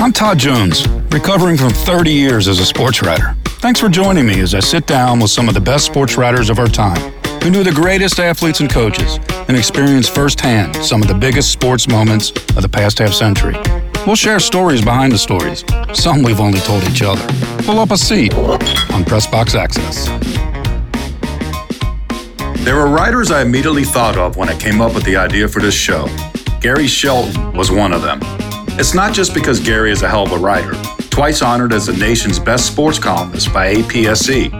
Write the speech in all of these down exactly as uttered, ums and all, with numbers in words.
I'm Todd Jones, recovering from thirty years as a sports writer. Thanks for joining me as I sit down with some of the best sports writers of our time, who knew the greatest athletes and coaches, and experienced firsthand some of the biggest sports moments of the past half century. We'll share stories behind the stories, some we've only told each other. Pull up a seat on Press Box Access. There were writers I immediately thought of when I came up with the idea for this show. Gary Shelton was one of them. It's not just because Gary is a hell of a writer, twice honored as the nation's best sports columnist by A P S C.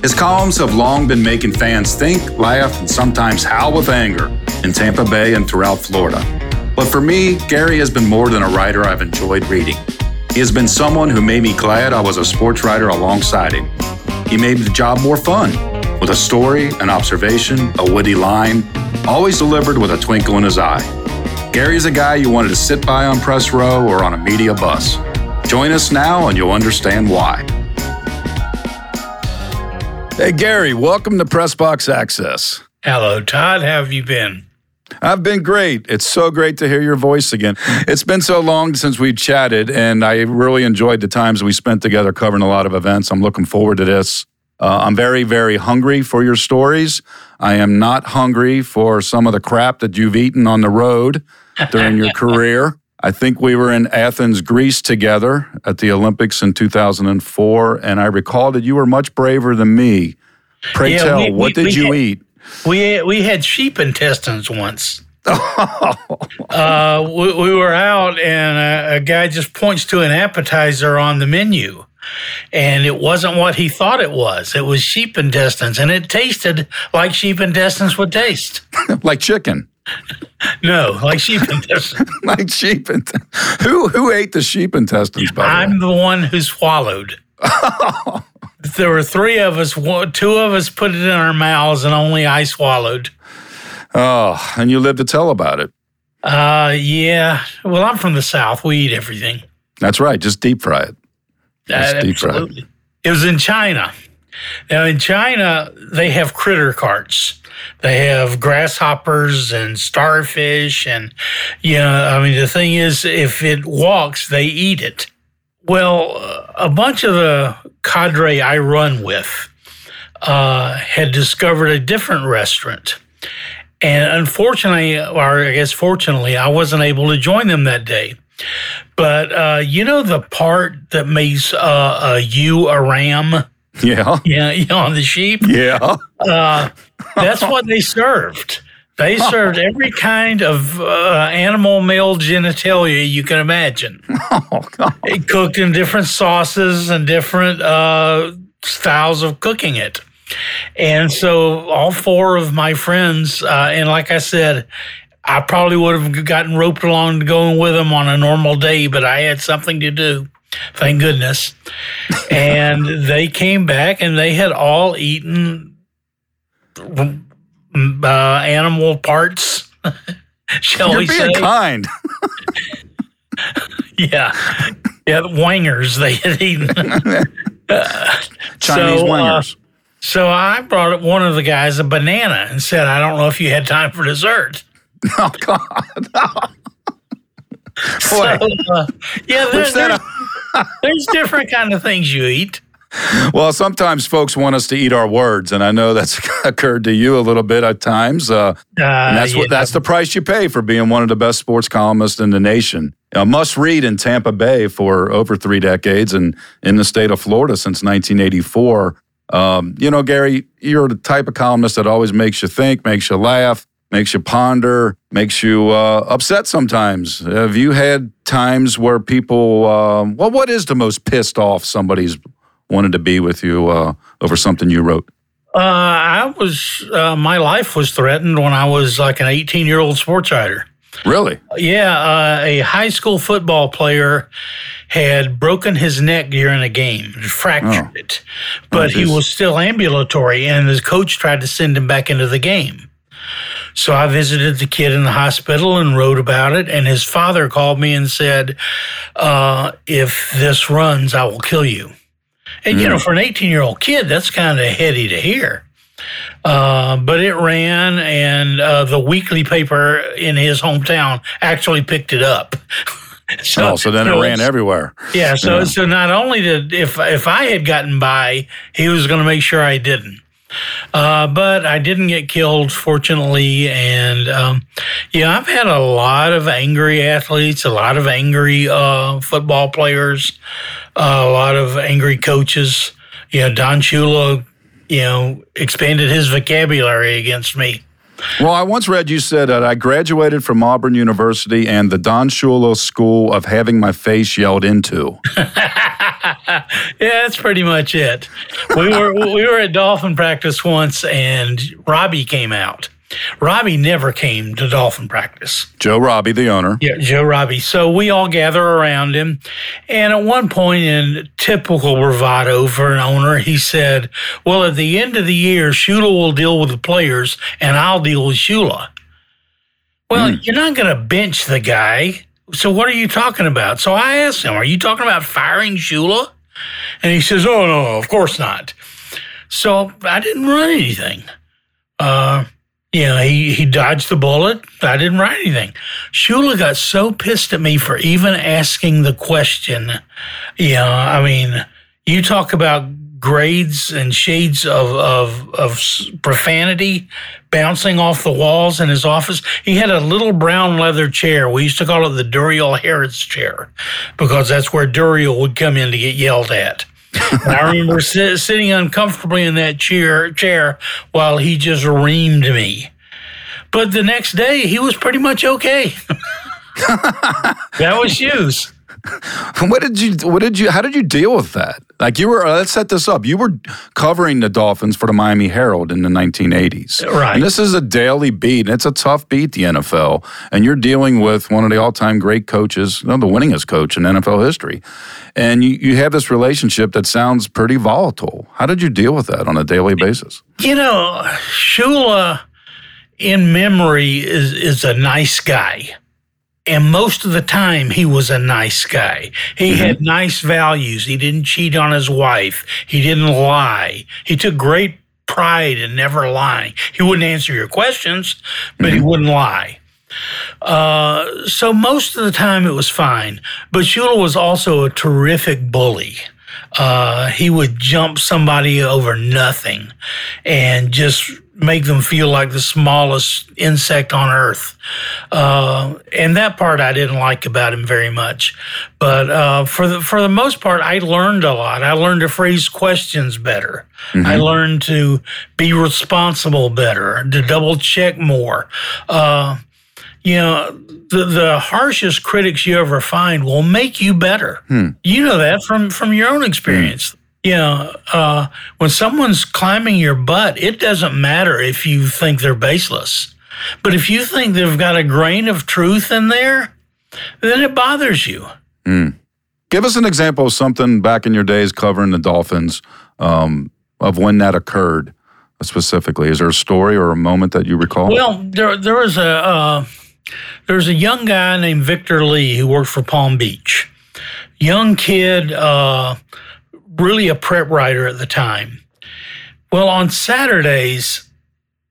His columns have long been making fans think, laugh, and sometimes howl with anger in Tampa Bay and throughout Florida. But for me, Gary has been more than a writer I've enjoyed reading. He has been someone who made me glad I was a sports writer alongside him. He made the job more fun, with a story, an observation, a witty line, always delivered with a twinkle in his eye. Gary's a guy you wanted to sit by on press row or on a media bus. Join us now and you'll understand why. Hey, Gary, welcome to Press Box Access. Hello, Todd. How have you been? I've been great. It's so great to hear your voice again. It's been so long since we've chatted, and I really enjoyed the times we spent together covering a lot of events. I'm looking forward to this. Uh, I'm very, very hungry for your stories. I am not hungry for some of the crap that you've eaten on the road during your career. I think we were in Athens, Greece together at the Olympics in two thousand four, and I recall that you were much braver than me. Pray yeah, tell, we, what we, did we you had, eat? We we had sheep intestines once. uh, we, we were out, and a, a guy just points to an appetizer on the menu, and it wasn't what he thought it was. It was sheep intestines, and it tasted like sheep intestines would taste. Like chicken. No, like sheep intestines. Like sheep intestines. Who who ate the sheep intestines, by the way? I'm the one who swallowed. Oh. There were three of us. Two of us put it in our mouths, and only I swallowed. Oh, and you lived to tell about it. Uh, yeah. Well, I'm from the South. We eat everything. That's right. Just deep fry it. Just uh, deep absolutely. Fry it. It was in China. Now, in China, they have critter carts. They have grasshoppers and starfish. And, you know, I mean, the thing is, if it walks, they eat it. Well, a bunch of the cadre I run with uh, had discovered a different restaurant. And unfortunately, or I guess fortunately, I wasn't able to join them that day. But uh, you know the part that makes uh, a ewe a ram? Yeah. Yeah, you know, on the sheep? Yeah. Uh, that's what they served. They served every kind of uh, animal male genitalia you can imagine. Oh, God. It cooked in different sauces and different uh, styles of cooking it. And so all four of my friends, uh, and like I said, I probably would have gotten roped along to going with them on a normal day, but I had something to do. Thank goodness. And they came back, and they had all eaten uh, animal parts, shall You're we say. You're being kind. Yeah. Yeah, the wangers they had eaten. uh, Chinese so, wangers. Uh, so I brought up one of the guys a banana and said, I don't know if you had time for dessert. Oh, God. So, uh, yeah, there's, there's, there's different kind of things you eat. Well, sometimes folks want us to eat our words, and I know that's occurred to you a little bit at times. Uh, uh, and that's yeah. what that's the price you pay for being one of the best sports columnists in the nation. A must-read in Tampa Bay for over three decades and in the state of Florida since nineteen eighty-four. Um, you know, Gary, you're the type of columnist that always makes you think, makes you laugh, makes you ponder, makes you uh, upset sometimes. Have you had times where people, uh, well, what is the most pissed off somebody's wanted to be with you uh, over something you wrote? Uh, I was, uh, my life was threatened when I was like an eighteen-year-old sports writer. Really? Yeah, uh, a high school football player had broken his neck during a game, fractured oh. it, but oh, he was still ambulatory, and his coach tried to send him back into the game. So I visited the kid in the hospital and wrote about it, and his father called me and said, uh, if this runs, I will kill you. And, mm. you know, for an eighteen-year-old kid, that's kind of heady to hear. Uh, but it ran, and uh, the weekly paper in his hometown actually picked it up. So, oh, so then so it ran everywhere. Yeah. So yeah. so not only did if if I had gotten by, he was going to make sure I didn't. Uh, but I didn't get killed, fortunately. And um, yeah, I've had a lot of angry athletes, a lot of angry uh, football players, uh, a lot of angry coaches. You know, Don Shula, you know, expanded his vocabulary against me. Well, I once read you said that I graduated from Auburn University and the Don Shula School of having my face yelled into. Yeah, that's pretty much it. We were we were at Dolphin practice once, and Robbie came out. Robbie never came to Dolphin practice. Joe Robbie, the owner. Yeah, Joe Robbie. So we all gather around him, and at one point in typical bravado for an owner, he said, well, at the end of the year, Shula will deal with the players, and I'll deal with Shula. Well, mm. you're not going to bench the guy, so what are you talking about? So I asked him, are you talking about firing Shula? And he says, oh, no, no, of course not. So I didn't run anything. Uh... You know, he, he dodged the bullet. I didn't write anything. Shula got so pissed at me for even asking the question. You know, I mean, you talk about grades and shades of, of, of profanity bouncing off the walls in his office. He had a little brown leather chair. We used to call it the Durial Harris chair because that's where Durial would come in to get yelled at. And I remember sit, sitting uncomfortably in that chair, chair while he just reamed me. But the next day, he was pretty much okay. That was shoes. What did you? What did you? How did you deal with that? Like you were. Let's set this up. You were covering the Dolphins for the Miami Herald in the nineteen eighties, right? And this is a daily beat, and it's a tough beat, the N F L. And you're dealing with one of the all-time great coaches, you know, the winningest coach in N F L history, and you, you have this relationship that sounds pretty volatile. How did you deal with that on a daily basis? You know, Shula, in memory, is is a nice guy. And most of the time, he was a nice guy. He mm-hmm. had nice values. He didn't cheat on his wife. He didn't lie. He took great pride in never lying. He wouldn't answer your questions, but mm-hmm. he wouldn't lie. Uh, so most of the time, it was fine. But Shula was also a terrific bully. Uh, he would jump somebody over nothing and just make them feel like the smallest insect on earth. Uh, and that part I didn't like about him very much. But uh, for the for the most part, I learned a lot. I learned to phrase questions better. Mm-hmm. I learned to be responsible better, to double check more. Uh, you know, the, the harshest critics you ever find will make you better. Hmm. You know that from, from your own experience. Hmm. You know, uh, when someone's climbing your butt, it doesn't matter if you think they're baseless. But if you think they've got a grain of truth in there, then it bothers you. Mm. Give us an example of something back in your days covering the Dolphins, um, of when that occurred specifically. Is there a story or a moment that you recall? Well, there, there was a uh, there was a young guy named Victor Lee who worked for Palm Beach. Young kid, uh, really a prep writer at the time. Well, on Saturdays,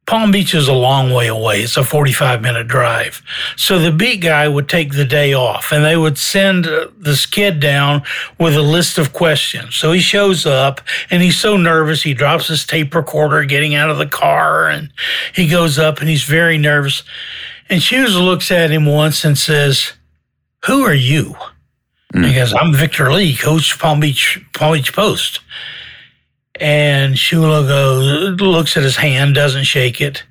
Palm Beach is a long way away. It's a forty-five minute drive. So the beat guy would take the day off, and they would send this kid down with a list of questions. So he shows up, and he's so nervous, he drops his tape recorder getting out of the car, and he goes up, and he's very nervous. And Shoes looks at him once and says, "Who are you?" Mm-hmm. He goes, "I'm Victor Lee, coach Palm Beach, Palm Beach Post." And Shula goes, looks at his hand, doesn't shake it,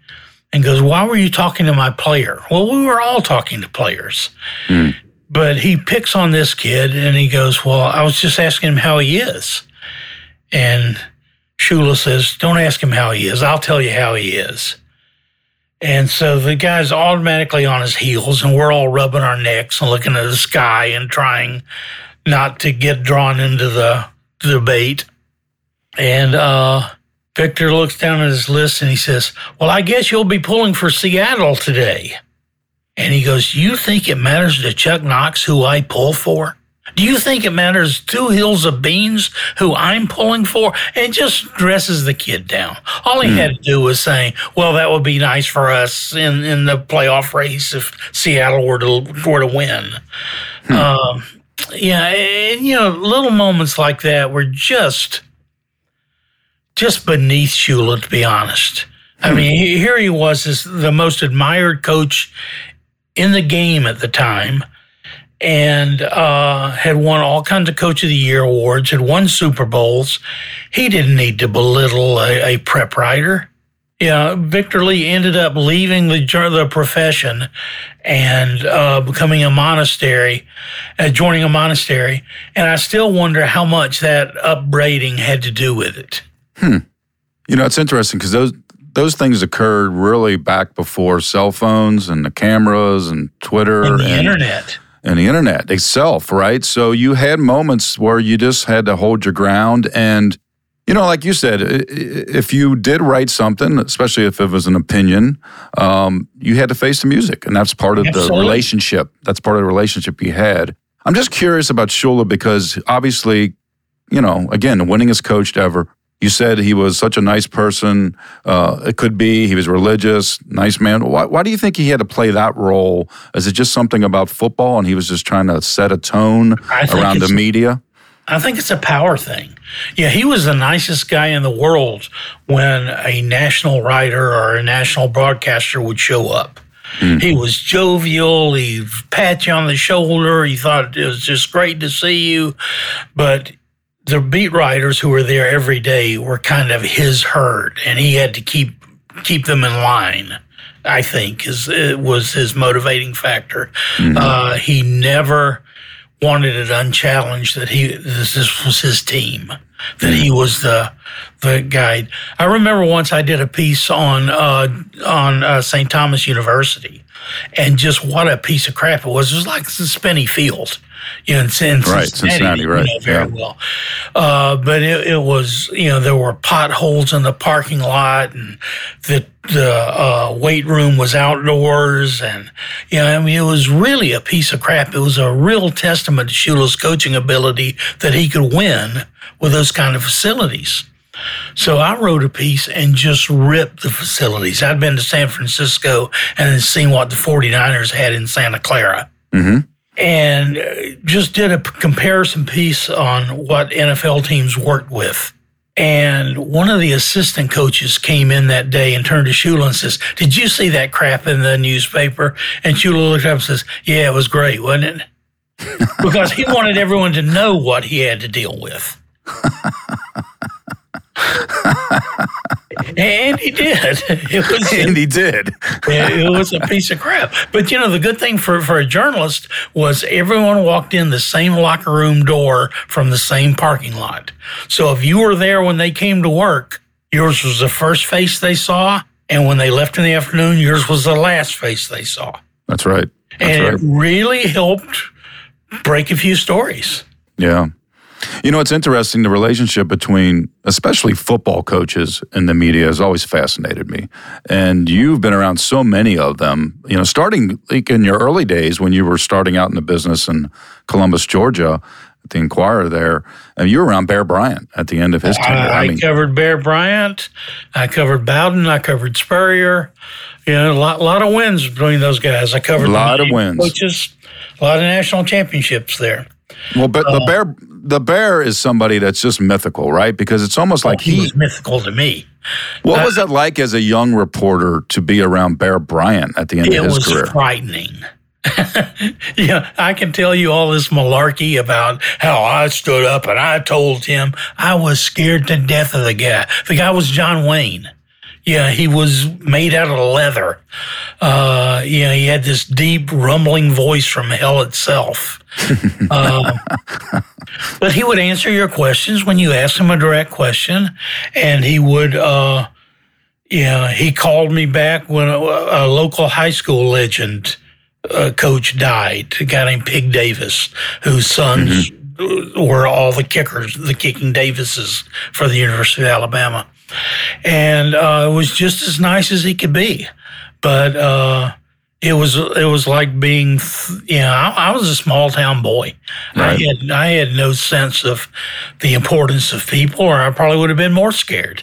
and goes, "Why were you talking to my player?" Well, we were all talking to players. Mm-hmm. But he picks on this kid, and he goes, "Well, I was just asking him how he is." And Shula says, "Don't ask him how he is. I'll tell you how he is." And so the guy's automatically on his heels, and we're all rubbing our necks and looking at the sky and trying not to get drawn into the debate. And uh, Victor looks down at his list, and he says, "Well, I guess you'll be pulling for Seattle today." And he goes, "You think it matters to Chuck Knox who I pull for?" Do you think it matters two hills of beans who I'm pulling for? It just dresses the kid down. All he mm. had to do was say, well, that would be nice for us in, in the playoff race if Seattle were to were to win. Mm. Um, yeah, and, you know, little moments like that were just, just beneath Shula, to be honest. I mm. mean, here he was as the most admired coach in the game at the time. And uh, had won all kinds of Coach of the Year awards, had won Super Bowls. He didn't need to belittle a, a prep writer. Yeah, Victor Lee ended up leaving the the profession and uh, becoming a monastery, uh, joining a monastery. And I still wonder how much that upbraiding had to do with it. Hmm. You know, it's interesting because those those things occurred really back before cell phones and the cameras and Twitter and the and- internet. And the internet itself, right? So you had moments where you just had to hold your ground. And, you know, like you said, if you did write something, especially if it was an opinion, um, you had to face the music. And that's part of Absolutely. the relationship. That's part of the relationship you had. I'm just curious about Shula because obviously, you know, again, the winningest coach ever. You said he was such a nice person. Uh, it could be he was religious, nice man. Why, why do you think he had to play that role? Is it just something about football and he was just trying to set a tone around the media? I think it's a power thing. Yeah, he was the nicest guy in the world when a national writer or a national broadcaster would show up. Mm-hmm. He was jovial. He'd pat you on the shoulder. He thought it was just great to see you. But the beat writers who were there every day were kind of his herd, and he had to keep keep them in line, I think, is it was his motivating factor. Mm-hmm. Uh, he never wanted it unchallenged that he this, this was his team, that he was the the guide. I remember once I did a piece on uh, on uh, Saint Thomas University, and just what a piece of crap it was. It was like the spinny field. You know, in Cincinnati, right, Cincinnati, right. You know, very yeah. well. Uh, but it, it was, you know, there were potholes in the parking lot, and the the uh, weight room was outdoors, and you know, I mean, it was really a piece of crap. It was a real testament to Shula's coaching ability that he could win with those kind of facilities. So I wrote a piece and just ripped the facilities. I'd been to San Francisco and seen what the forty-niners had in Santa Clara. Mm-hmm. And just did a comparison piece on what N F L teams worked with. And one of the assistant coaches came in that day and turned to Shula and says, did you see that crap in the newspaper? And Shula looked up and says, yeah, it was great, wasn't it? Because he wanted everyone to know what he had to deal with. And he did. It was, and he did. It was a piece of crap. But, you know, the good thing for, for a journalist was everyone walked in the same locker room door from the same parking lot. So if you were there when they came to work, yours was the first face they saw. And when they left in the afternoon, yours was the last face they saw. That's right. That's and right. It really helped break a few stories. Yeah. You know, it's interesting, the relationship between especially football coaches and the media has always fascinated me. And you've been around so many of them, you know, starting like in your early days when you were starting out in the business in Columbus, Georgia, at the Inquirer there, and you were around Bear Bryant at the end of his tenure. I, I mean, covered Bear Bryant. I covered Bowden. I covered Spurrier. You know, a lot, lot of wins between those guys. I covered a lot of wins, coaches, a lot of national championships there. Well, but uh, the Bear the bear is somebody that's just mythical, right? Because it's almost like he, he was mythical to me. What uh, was it like as a young reporter to be around Bear Bryant at the end of his career? It was frightening. Yeah, I can tell you all this malarkey about how I stood up and I told him. I was scared to death of the guy. The guy was John Wayne. Yeah, he was made out of leather. Uh, you know, he had this deep, rumbling voice from hell itself. uh, but he would answer your questions when you asked him a direct question, and he would, uh, you know, he called me back when a, a local high school legend uh, coach died, a guy named Pig Davis, whose sons mm-hmm. were all the kickers, the kicking Davises for the University of Alabama. And uh, it was just as nice as he could be. But uh, It was it was like being, you know, I, I was a small town boy. Right. I had I had no sense of the importance of people, or I probably would have been more scared.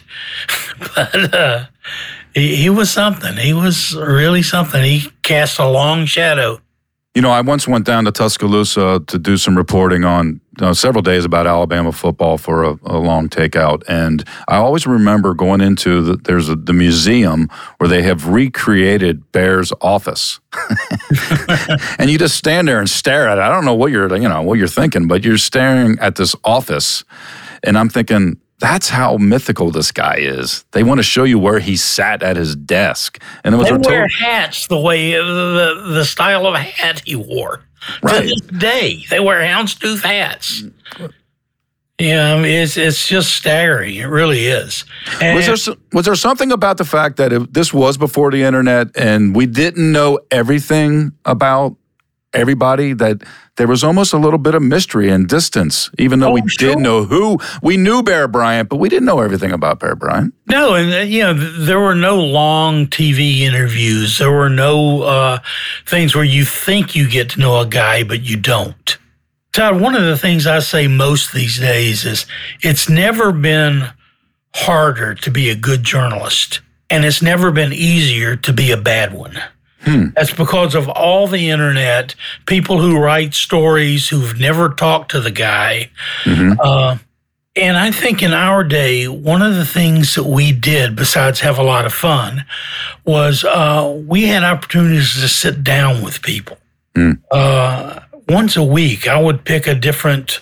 But uh, he, he was something. He was really something. He cast a long shadow. You know, I once went down to Tuscaloosa to do some reporting on uh, several days about Alabama football for a, a long takeout, and I always remember going into the, there's a, the museum where they have recreated Bear's office, and you just stand there and stare at it. I don't know what you're, you know, what you're thinking, but you're staring at this office, and I'm thinking, that's how mythical this guy is. They want to show you where he sat at his desk, and it was they wear hats the way the, the style of hat he wore. Right. To this day, they wear houndstooth hats. Yeah, I mean, it's it's just staggering. It really is. And was there was there something about the fact that it, this was before the internet, and we didn't know everything about everybody, that there was almost a little bit of mystery and distance, even though oh, we sure. did know who, we knew Bear Bryant, but we didn't know everything about Bear Bryant. No, and you know, there were no long T V interviews. There were no uh, things where you think you get to know a guy, but you don't. Todd, one of the things I say most these days is it's never been harder to be a good journalist, and it's never been easier to be a bad one. Hmm. That's because of all the internet, people who write stories who've never talked to the guy. Mm-hmm. Uh, and I think in our day, one of the things that we did, besides have a lot of fun, was uh, we had opportunities to sit down with people. Hmm. Uh, once a week, I would pick a different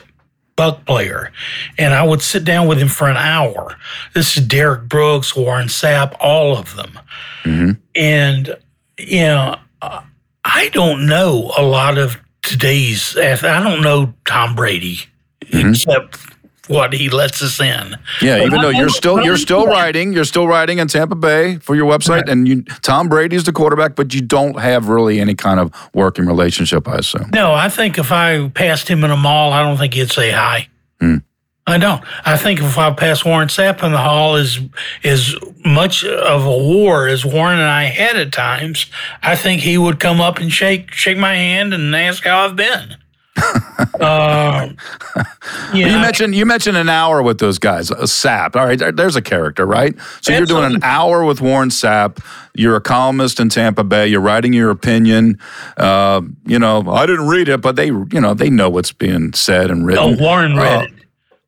Buck player, and I would sit down with him for an hour. This is Derek Brooks, Warren Sapp, all of them. Mm-hmm. And you know, I don't know a lot of today's, I don't know Tom Brady, mm-hmm. except what he lets us in. Yeah, but even I though you're still you're still writing, you're still writing in Tampa Bay for your website, right. and you, Tom Brady's the quarterback, but you don't have really any kind of working relationship, I assume. No, I think if I passed him in a mall, I don't think he'd say hi. Mm. I don't. I think if I pass Warren Sapp in the hall, as, as much of a war as Warren and I had at times, I think he would come up and shake shake my hand and ask how I've been. um, you, know, you mentioned you mentioned an hour with those guys, a Sapp. All right, there, there's a character, right? So you're doing an hour with Warren Sapp. You're a columnist in Tampa Bay. You're writing your opinion. Uh, you know, I didn't read it, but they, you know, they know what's being said and written. Oh, Warren read uh, it.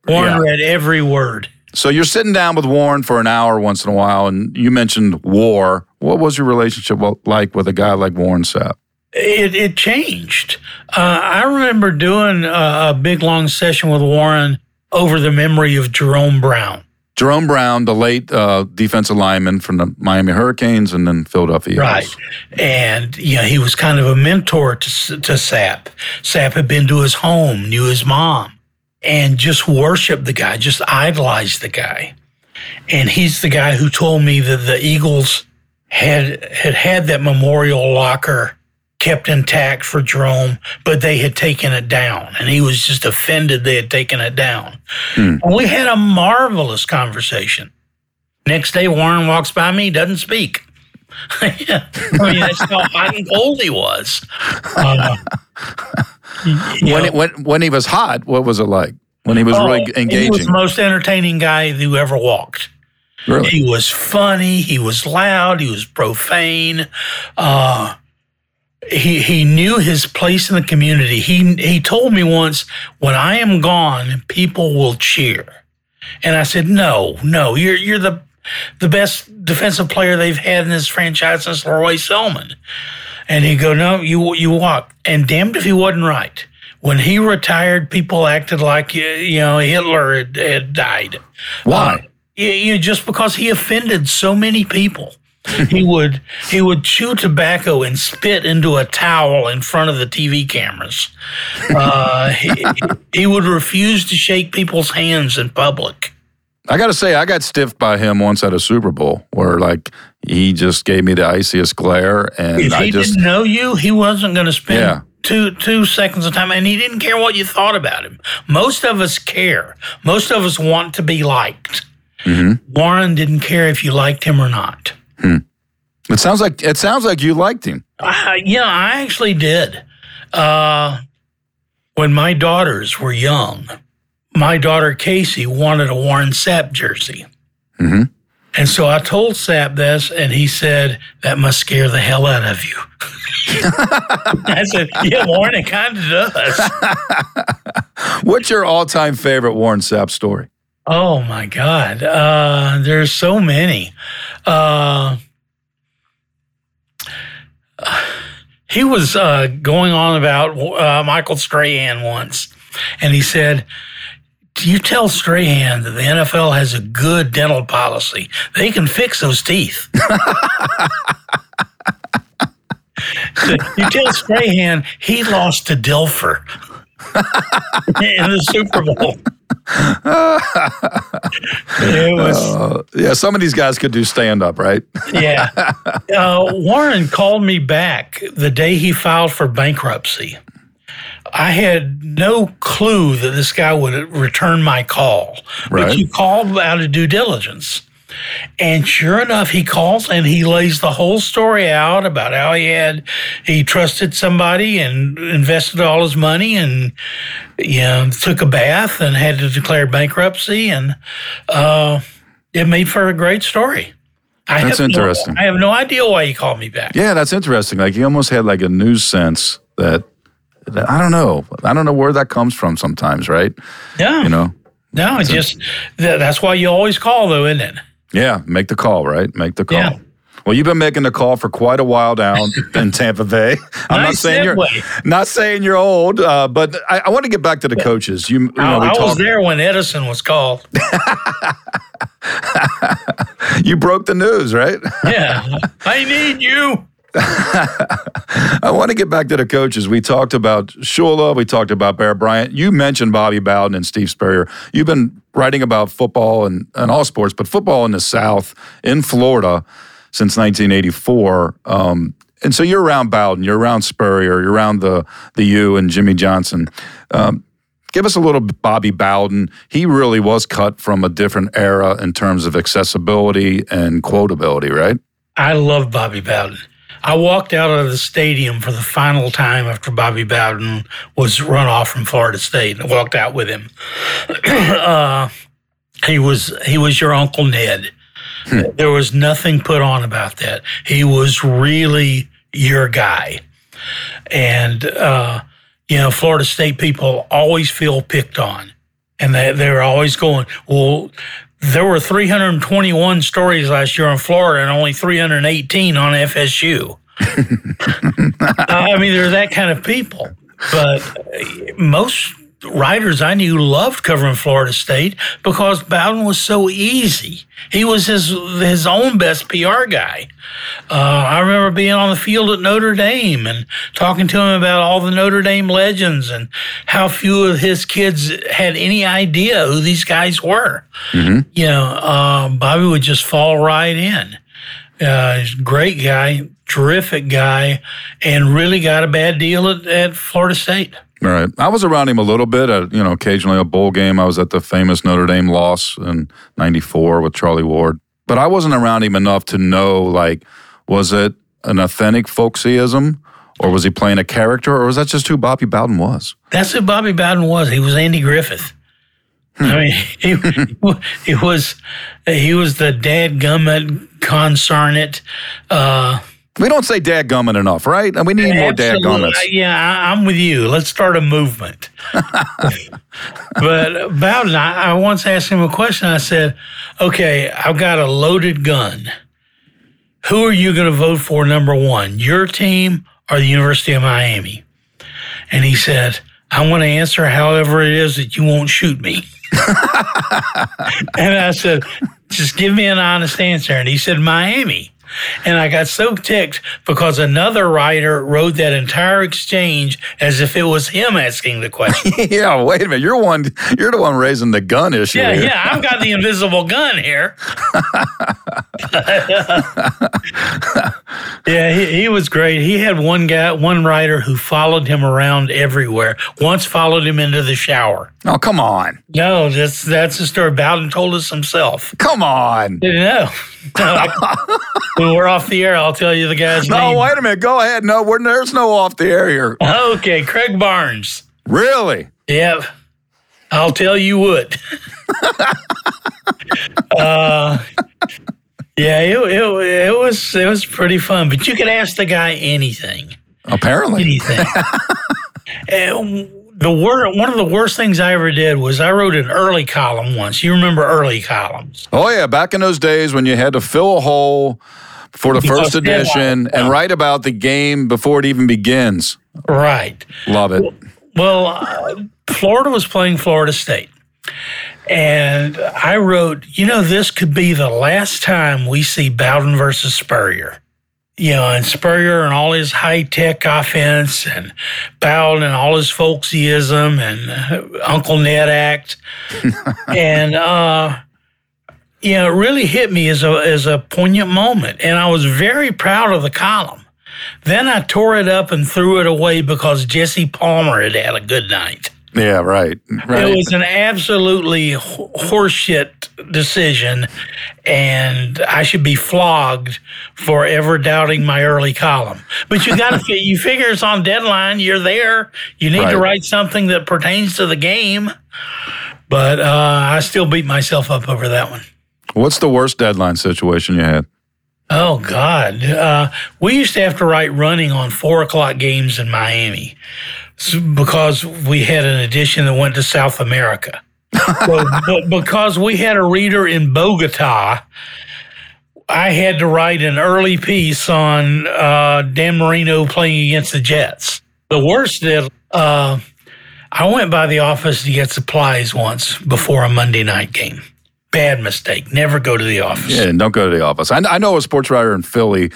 Warren yeah. read every word. So you're sitting down with Warren for an hour once in a while, and you mentioned war. What was your relationship like with a guy like Warren Sapp? It it changed. Uh, I remember doing a, a big, long session with Warren over the memory of Jerome Brown. Jerome Brown, the late uh, defensive lineman from the Miami Hurricanes and then Philadelphia. Right. And, you know, he was kind of a mentor to, to Sapp. Sapp had been to his home, knew his mom, and just worship the guy, just idolize the guy. And he's the guy who told me that the Eagles had had, had that memorial locker kept intact for Jerome, but they had taken it down. And he was just offended they had taken it down. Hmm. We had a marvelous conversation. Next day, Warren walks by me, doesn't speak. I mean, that's how hot and cold he was. Uh, You when, it, when when he was hot, what was it like? When he was oh, really engaging? He was the most entertaining guy who ever walked. Really? He was funny. He was loud. He was profane. Uh, he he knew his place in the community. He he told me once, when I am gone, people will cheer. And I said, no, no, you're you're the the best defensive player they've had in this franchise since Leroy Selman. And he'd go, no, you you walk. And damned if he wasn't right. When he retired, people acted like, you know, Hitler had, had died. Why? Uh, you, you just because he offended so many people. he would he would chew tobacco and spit into a towel in front of the T V cameras. Uh, he, he would refuse to shake people's hands in public. I got to say, I got stiffed by him once at a Super Bowl where, like, he just gave me the iciest glare. And if I he just, didn't know you, he wasn't going to spend yeah. two two seconds of time. And he didn't care what you thought about him. Most of us care. Most of us want to be liked. Mm-hmm. Warren didn't care if you liked him or not. Hmm. It sounds like it sounds like you liked him. Uh, yeah, I actually did. Uh, when my daughters were young, my daughter Casey wanted a Warren Sapp jersey. Mm-hmm. And so I told Sapp this, and he said, that must scare the hell out of you. I said, yeah, Warren, it kind of does. What's your all-time favorite Warren Sapp story? Oh, my God. Uh, there's so many. Uh, he was uh, going on about uh, Michael Strahan once, and he said, do you tell Strahan that the N F L has a good dental policy? They can fix those teeth. So you tell Strahan he lost to Dilfer in the Super Bowl. It was, uh, yeah, some of these guys could do stand-up, right? Yeah. Uh, Warren called me back the day he filed for bankruptcy. I had no clue that this guy would return my call. Right. But you called out of due diligence. And sure enough, he calls and he lays the whole story out about how he had, he trusted somebody and invested all his money and, you know, took a bath and had to declare bankruptcy. And uh, it made for a great story. I that's have interesting. No, I have no idea why he called me back. Yeah, that's interesting. Like, he almost had like a news sense that, I don't know. I don't know where that comes from sometimes, right? Yeah. You know? No, it's just, that's why you always call though, isn't it? Yeah, make the call, right? Make the call. Yeah. Well, you've been making the call for quite a while down in Tampa Bay. I'm nice not saying you're way. not saying you're old, uh, but I, I want to get back to the coaches. You, you know, we I was there when Edison was called. You broke the news, right? Yeah, I need you. I want to get back to the coaches. We talked about Shula. We talked about Bear Bryant. You mentioned Bobby Bowden and Steve Spurrier. You've been writing about football and, and all sports, but football in the South, in Florida, since nineteen eighty-four. Um, and so you're around Bowden. You're around Spurrier. You're around the, the U and Jimmy Johnson. Um, give us a little Bobby Bowden. He really was cut from a different era in terms of accessibility and quotability, right? I love Bobby Bowden. I walked out of the stadium for the final time after Bobby Bowden was run off from Florida State, and walked out with him. uh, he was he was your Uncle Ned. Hmm. There was nothing put on about that. He was really your guy. And, uh, you know, Florida State people always feel picked on. And they, they're always going, well, there were three hundred twenty-one stories last year in Florida and only three hundred eighteen on F S U. I mean, they're that kind of people. But most writers I knew loved covering Florida State because Bowden was so easy. He was his his own best P R guy. Uh, I remember being on the field at Notre Dame and talking to him about all the Notre Dame legends and how few of his kids had any idea who these guys were. Mm-hmm. You know, uh, Bobby would just fall right in. Uh, he's a great guy, terrific guy, and really got a bad deal at, at Florida State. All right. I was around him a little bit, uh, you know, occasionally a bowl game. I was at the famous Notre Dame loss in ninety-four with Charlie Ward. But I wasn't around him enough to know, like, was it an authentic folksyism, or was he playing a character, or was that just who Bobby Bowden was? That's who Bobby Bowden was. He was Andy Griffith. I mean, he, he was he was the dadgummit concernant. Uh, we don't say dadgummit enough, right? And we need more dadgummits. Yeah, I'm with you. Let's start a movement. But Bowden, I, I once asked him a question. I said, okay, I've got a loaded gun. Who are you going to vote for, number one, your team or the University of Miami? And he said, I want to answer however it is that you won't shoot me. And I said, just give me an honest answer. And he said, Miami. And I got so ticked because another writer wrote that entire exchange as if it was him asking the question. Yeah, wait a minute. You're one. You're the one raising the gun issue. Yeah, here. yeah. I've got the invisible gun here. Yeah, he, he was great. He had one guy, one writer who followed him around everywhere. Once followed him into the shower. Oh, come on. No, that's that's the story. Bowden told us himself. Come on. No. no When we're off the air, I'll tell you the guy's no, name. No, wait a minute. Go ahead. No, we're, there's no off the air here. Okay, Craig Barnes. Really? Yep. I'll tell you what. uh, yeah, it, it, it was it was pretty fun. But you could ask the guy anything. Apparently, anything. The wor- one of the worst things I ever did was I wrote an early column once. You remember early columns? Oh yeah, back in those days when you had to fill a hole for the because first edition and write about the game before it even begins. Right. Love it. Well, Well, uh, Florida was playing Florida State, and I wrote, you know, this could be the last time we see Bowden versus Spurrier. You know, and Spurrier and all his high-tech offense, and Bowden and all his folksyism, and Uncle Ned Act. and, uh, you know, it really hit me as a, as a poignant moment, and I was very proud of the column. Then I tore it up and threw it away because Jesse Palmer had had a good night. Yeah, right. right. It was an absolutely horseshit decision, and I should be flogged for ever doubting my early column. But you got to you figure it's on deadline. You're there. You need right. to write something that pertains to the game. But uh, I still beat myself up over that one. What's the worst deadline situation you had? Oh, God. Uh, we used to have to write running on four o'clock games in Miami because we had an edition that went to South America. so, but because we had a reader in Bogota, I had to write an early piece on uh, Dan Marino playing against the Jets. The worst that uh, I went by the office to get supplies once before a Monday night game. Bad mistake. Never go to the office. Yeah, don't go to the office. I, I know a sports writer in Philly.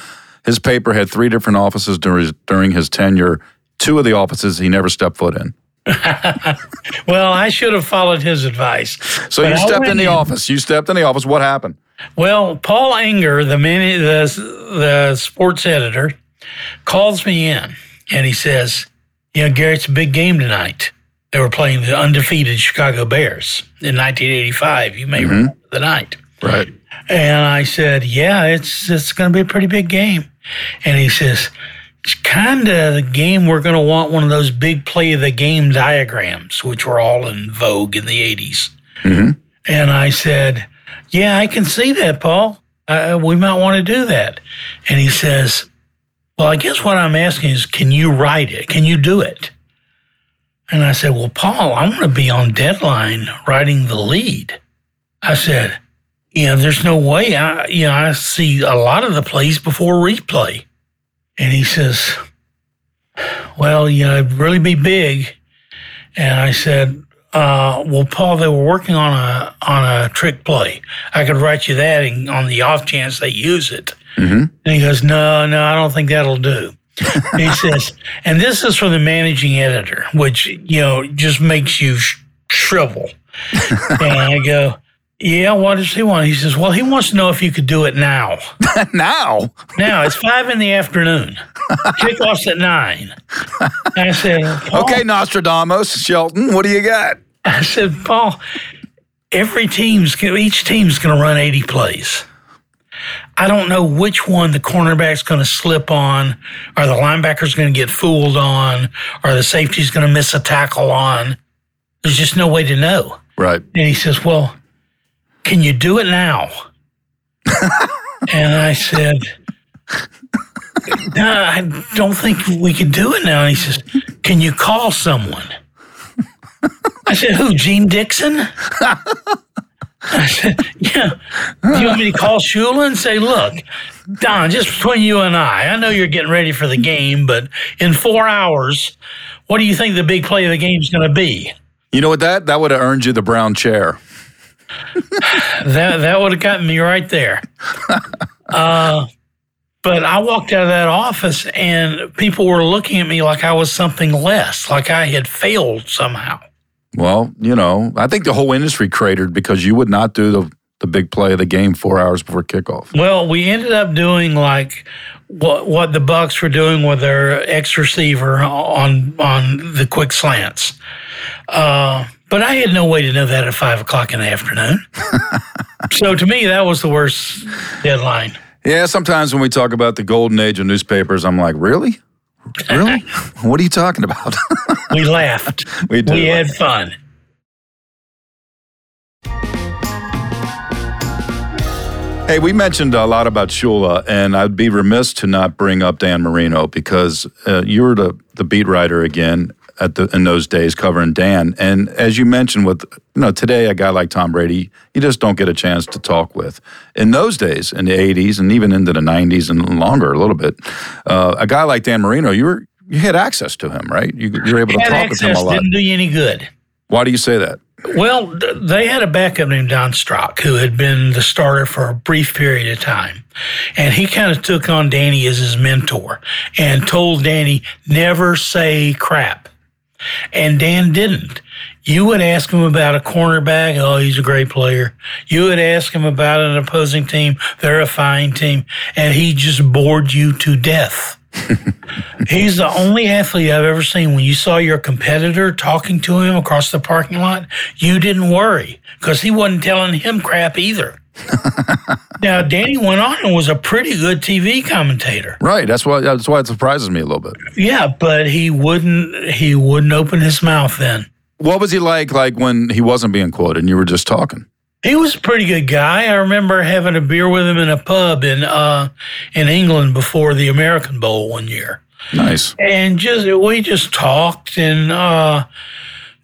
His paper had three different offices during, during his tenure. Two of the offices he never stepped foot in. Well, I should have followed his advice. So you stepped in the office. You stepped in the office. What happened? Well, Paul Anger, the, mini, the, the sports editor, calls me in, and he says, you know, Gary, it's a big game tonight. They were playing the undefeated Chicago Bears in nineteen eighty-five. You may mm-hmm. remember the night. Right. And I said, yeah, it's it's going to be a pretty big game. And he says, it's kind of the game we're going to want one of those big play of the game diagrams, which were all in vogue in the eighties. Mm-hmm. And I said, yeah, I can see that, Paul. Uh, we might want to do that. And he says, well, I guess what I'm asking is, can you write it? Can you do it? And I said, well, Paul, I want to be on deadline writing the lead. I said, you know, there's no way. I, you know, I see a lot of the plays before replay. And he says, well, you know, it'd really be big. And I said, uh, well, Paul, they were working on a on a trick play. I could write you that in, on the off chance they use it. Mm-hmm. And he goes, no, no, I don't think that'll do. He says, and this is from the managing editor, which, you know, just makes you sh- shrivel. And I go, yeah, what does he want? He says, well, he wants to know if you could do it now. now? Now. It's five in the afternoon. Kickoff's at nine. And I said, Paul, okay, Nostradamus, Shelton, what do you got? I said, Paul, every team's, each team's going to run eighty plays. I don't know which one the cornerback's going to slip on, or the linebacker's going to get fooled on, or the safety's going to miss a tackle on. There's just no way to know. Right. And he says, well, can you do it now? And I said, no, I don't think we can do it now. And he says, can you call someone? I said, who, Gene Dixon? I said, yeah, do you want me to call Shula and say, look, Don, just between you and I, I know you're getting ready for the game, but in four hours, what do you think the big play of the game is going to be? You know what, that that would have earned you the brown chair. that that would have gotten me right there. Uh, but I walked out of that office, and people were looking at me like I was something less, like I had failed somehow. Well, you know, I think the whole industry cratered because you would not do the the big play of the game four hours before kickoff? Well, we ended up doing like what what the Bucs were doing with their X receiver on on the quick slants. Uh, but I had no way to know that at five o'clock in the afternoon. So to me, that was the worst deadline. Yeah, sometimes when we talk about the golden age of newspapers, I'm like, really? Really? What are you talking about? We laughed. We did. We had fun. Hey, we mentioned a lot about Shula, and I'd be remiss to not bring up Dan Marino because uh, you were the, the beat writer again at the, in those days covering Dan. And as you mentioned, with you know today a guy like Tom Brady, you just don't get a chance to talk with. In those days, in the eighties and even into the nineties and longer a little bit, uh, a guy like Dan Marino, you were you had access to him, right? You, you were able to talk with him a lot. Didn't do you any good. Why do you say that? Well, they had a backup named Don Strock, who had been the starter for a brief period of time. And he kind of took on Danny as his mentor and told Danny, never say crap. And Dan didn't. You would ask him about a cornerback, oh, he's a great player. You would ask him about an opposing team, they're a fine team. And he just bored you to death. He's the only athlete I've ever seen. When you saw your competitor talking to him across the parking lot, you didn't worry because he wasn't telling him crap either. Now, Danny went on and was a pretty good T V commentator. Right. That's why that's why it surprises me a little bit. Yeah, but he wouldn't he wouldn't open his mouth then. What was he like like when he wasn't being quoted and you were just talking? He was a pretty good guy. I remember having a beer with him in a pub in uh, in England before the American Bowl one year. Nice. And just we just talked and uh,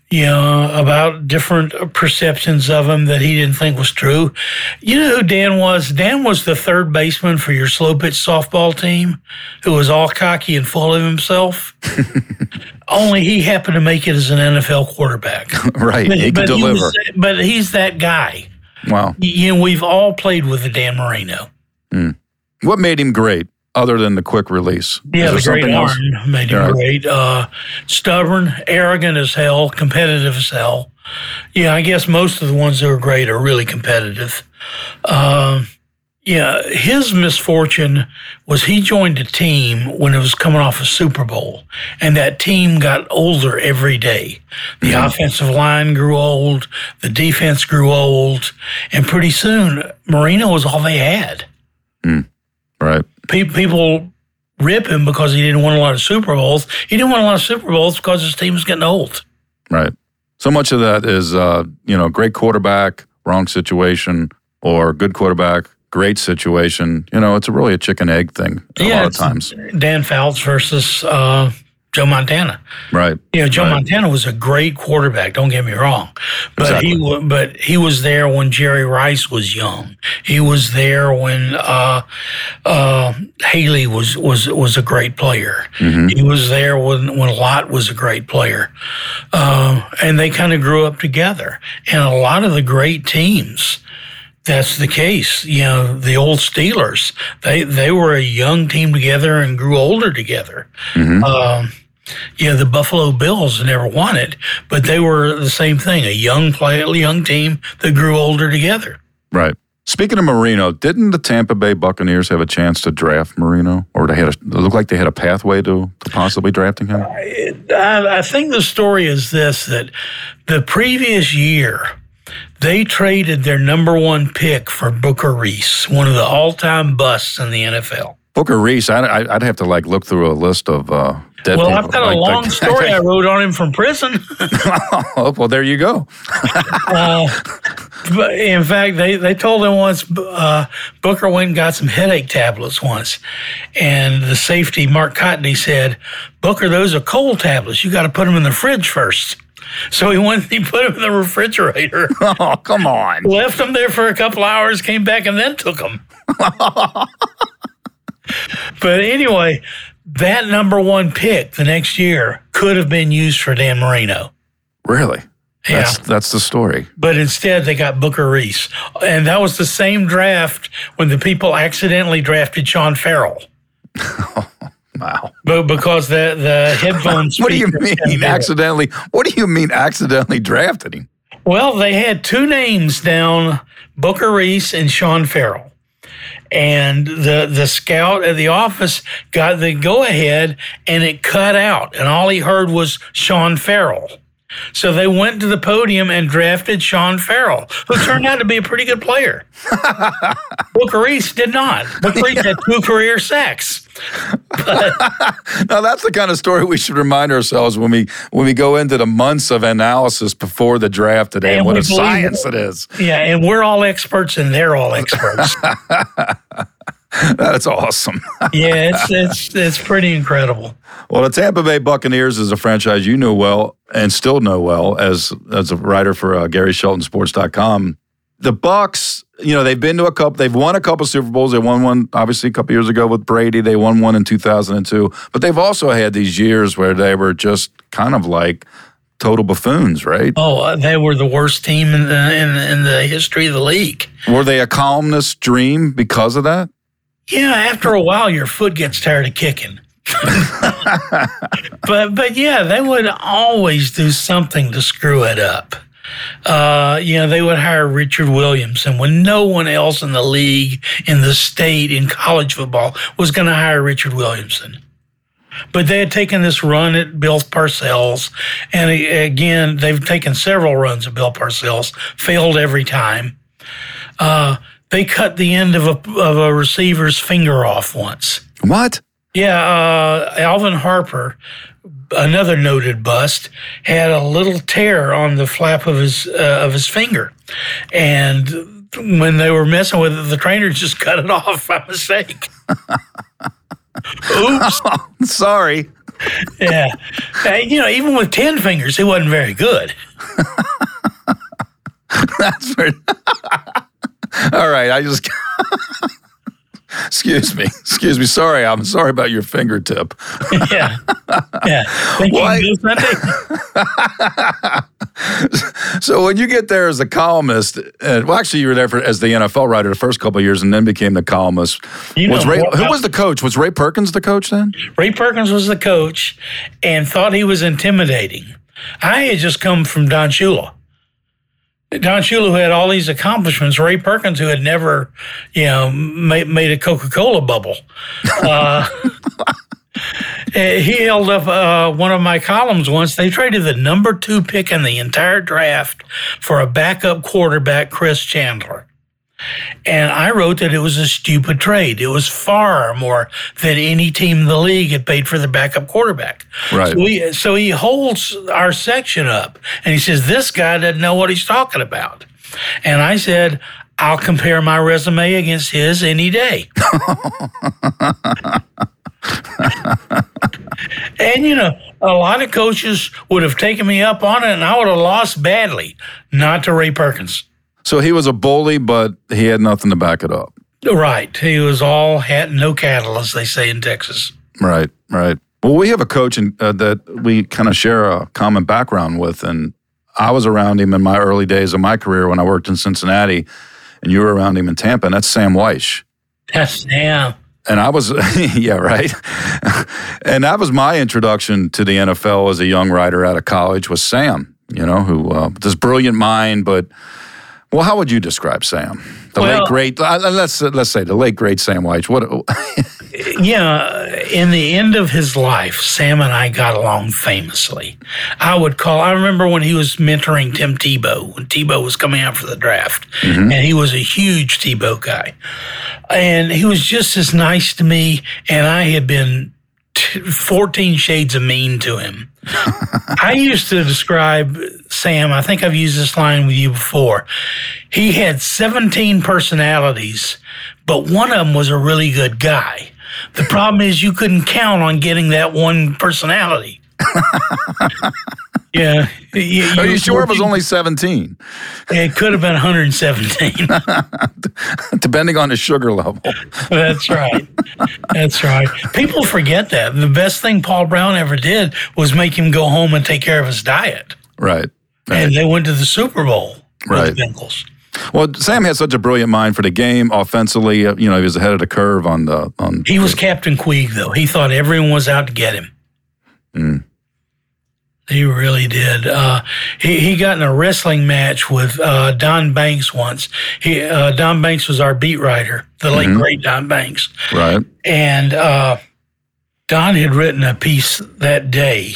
you know about different perceptions of him that he didn't think was true. You know who Dan was? Dan was the third baseman for your slow pitch softball team, who was all cocky and full of himself. Only he happened to make it as an N F L quarterback. Right, but, he could deliver. He was, but he's that guy. Wow. You know, we've all played with the Dan Marino. Mm. What made him great, other than the quick release? Yeah, the great arm made him yeah. great. Uh, stubborn, arrogant as hell, competitive as hell. Yeah, I guess most of the ones that are great are really competitive. Um, yeah, his misfortune was he joined a team when it was coming off a Super Bowl, and that team got older every day. The mm-hmm. offensive line grew old, the defense grew old, and pretty soon Marino was all they had. Mm. Right. Pe- people rip him because he didn't win a lot of Super Bowls. He didn't win a lot of Super Bowls because his team was getting old. Right. So much of that is, uh, you know, great quarterback, wrong situation, or good quarterback, great situation. You know, it's really a chicken egg thing a yeah, lot of times. Dan Fouts versus uh, Joe Montana. Right. You know, Joe right. Montana was a great quarterback, don't get me wrong. But exactly. he w- but he was there when Jerry Rice was young. He was there when uh, uh, Haley was, was was a great player. Mm-hmm. He was there when, when Lott was a great player. Uh, and they kind of grew up together. And a lot of the great teams, that's the case. You know, the old Steelers, they, they were a young team together and grew older together. Mm-hmm. Um, you know, the Buffalo Bills never won it, but they were the same thing, a young play, a young team that grew older together. Right. Speaking of Marino, didn't the Tampa Bay Buccaneers have a chance to draft Marino? Or they had a, it looked like they had a pathway to, to possibly drafting him? I, I think the story is this, that the previous year, they traded their number one pick for Booker Reese, one of the all-time busts in the N F L. Booker Reese, I'd, I'd have to like look through a list of uh, dead well, people. Well, I've got like a long the, story I wrote on him from prison. Oh, well, there you go. uh, but in fact, they, they told him once, uh, Booker went and got some headache tablets once, and the safety, Mark Cotney, said, Booker, those are cold tablets. You got to put them in the fridge first. So he went. He put them in the refrigerator. Oh, come on! Left them there for a couple hours. Came back and then took them. But anyway, that number one pick the next year could have been used for Dan Marino. Really? Yeah. That's, that's the story. But instead, they got Booker Reese, and that was the same draft when the people accidentally drafted Sean Farrell. Wow. But because the, the headphones. What do you mean accidentally? What do you mean accidentally drafted him? Well, they had two names down, Booker Reese and Sean Farrell. And the the scout at the office got the go-ahead, and it cut out. And all he heard was Sean Farrell. So they went to the podium and drafted Sean Farrell, who turned out to be a pretty good player. Booker Reese did not. Booker Reese had two career sacks. But, now, that's the kind of story we should remind ourselves when we when we go into the months of analysis before the draft today and what a science it is. Yeah, and we're all experts and they're all experts. That's awesome. yeah, it's it's it's pretty incredible. Well, the Tampa Bay Buccaneers is a franchise you know well and still know well as as a writer for uh, Gary Shelton Sports dot com. The Bucs, you know, they've been to a couple. They've won a couple Super Bowls. They won one, obviously, a couple years ago with Brady. They won one in two thousand two. But they've also had these years where they were just kind of like total buffoons, right? Oh, they were the worst team in the in, in the history of the league. Were they a columnist's dream because of that? Yeah, after a while, your foot gets tired of kicking. but but yeah, they would always do something to screw it up. Uh, you know, they would hire Richard Williamson when no one else in the league, in the state, in college football was going to hire Richard Williamson. But they had taken this run at Bill Parcells, and again, they've taken several runs at Bill Parcells, failed every time. Uh, They cut the end of a of a receiver's finger off once. What? Yeah, uh, Alvin Harper, another noted bust, had a little tear on the flap of his uh, of his finger, and when they were messing with it, the trainer just cut it off by mistake. Oops! Sorry. Yeah, and, you know, even with ten fingers, he wasn't very good. That's for. All right, I just excuse me, excuse me. Sorry, I'm sorry about your fingertip. yeah, yeah. Think well, you can I, do something? So when you get there as a columnist, and, well, actually, you were there for, as the N F L writer the first couple of years, and then became the columnist. You was know, Ray, who was the coach? Was Ray Perkins the coach then? Ray Perkins was the coach, and thought he was intimidating. I had just come from Don Shula. Don Shula, who had all these accomplishments, Ray Perkins, who had never, you know, made, made a Coca-Cola bubble. Uh, he held up uh, one of my columns once. They traded the number two pick in the entire draft for a backup quarterback, Chris Chandler. And I wrote that it was a stupid trade. It was far more than any team in the league had paid for the backup quarterback. Right. So, we, so he holds our section up, and he says, this guy doesn't know what he's talking about. And I said, I'll compare my resume against his any day. And, you know, a lot of coaches would have taken me up on it, and I would have lost badly, not to Ray Perkins. So he was a bully, but he had nothing to back it up. Right. He was all hat and no cattle, as they say in Texas. Right, right. Well, we have a coach in, uh, that we kind of share a common background with, and I was around him in my early days of my career when I worked in Cincinnati, and you were around him in Tampa, and that's Sam Weish. That's Sam. And I was, yeah, right. And that was my introduction to the N F L as a young writer out of college, was Sam, you know, who, uh, this brilliant mind, but... Well, how would you describe Sam? The well, late great, let's let's say the late great Sam Weish. What? Yeah, in the end of his life, Sam and I got along famously. I would call. I remember when he was mentoring Tim Tebow when Tebow was coming out for the draft, mm-hmm. and he was a huge Tebow guy, and he was just as nice to me. And I had been fourteen shades of mean to him. I used to describe Sam, I think I've used this line with you before. He had seventeen personalities, but one of them was a really good guy. The problem is you couldn't count on getting that one personality. Yeah. You, you Are you sure it was only seventeen? It could have been one hundred seventeen. Depending on the sugar level. That's right. That's right. People forget that. The best thing Paul Brown ever did was make him go home and take care of his diet. Right. right. And they went to the Super Bowl right. with the Bengals. Well, Sam had such a brilliant mind for the game offensively. You know, he was ahead of the curve on the on. He was the, Captain Queeg, though. He thought everyone was out to get him. Mm. He really did. Uh, he, he got in a wrestling match with uh, Don Banks once. He uh, Don Banks was our beat writer, the mm-hmm. late, great Don Banks. Right. And uh, Don had written a piece that day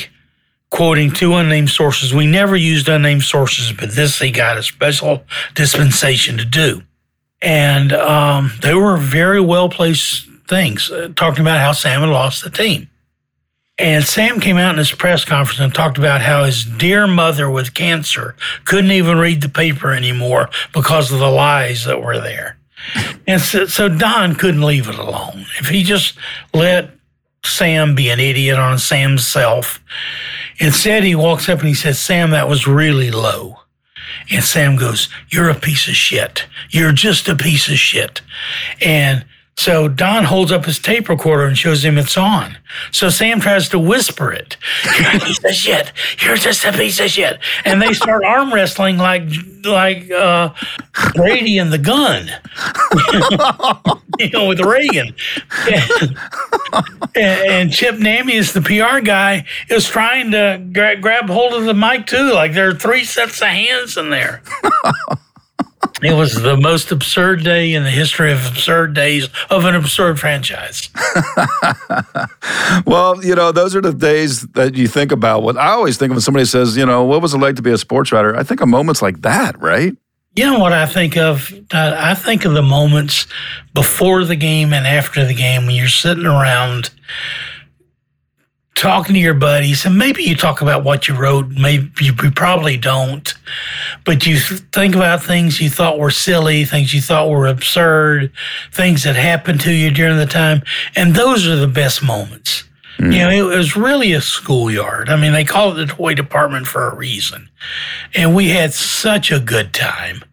quoting two unnamed sources. We never used unnamed sources, but this he got a special dispensation to do. And um, they were very well-placed things, uh, talking about how Sam had lost the team. And Sam came out in his press conference and talked about how his dear mother with cancer couldn't even read the paper anymore because of the lies that were there. And so, so Don couldn't leave it alone. If he just let Sam be an idiot on Sam's self, instead he walks up and he says, "Sam, that was really low." And Sam goes, "You're a piece of shit. You're just a piece of shit." And so Don holds up his tape recorder and shows him it's on. So Sam tries to whisper it. "You're a piece of shit. You're just a piece of shit." And they start arm wrestling like like uh, Brady and the gun. You know, with Reagan. And, and Chip Nammy is the P R guy, is trying to gra- grab hold of the mic too. Like there are three sets of hands in there. It was the most absurd day in the history of absurd days of an absurd franchise. Well, you know, those are the days that you think about. What I always think of when somebody says, you know, what was it like to be a sports writer? I think of moments like that, right? You know what I think of? I think of the moments before the game and after the game when you're sitting around talking to your buddies, and maybe you talk about what you wrote, maybe you probably don't, but you think about things you thought were silly, things you thought were absurd, things that happened to you during the time, and those are the best moments. Mm. You know, it was really a schoolyard. I mean, they call it the toy department for a reason, and we had such a good time.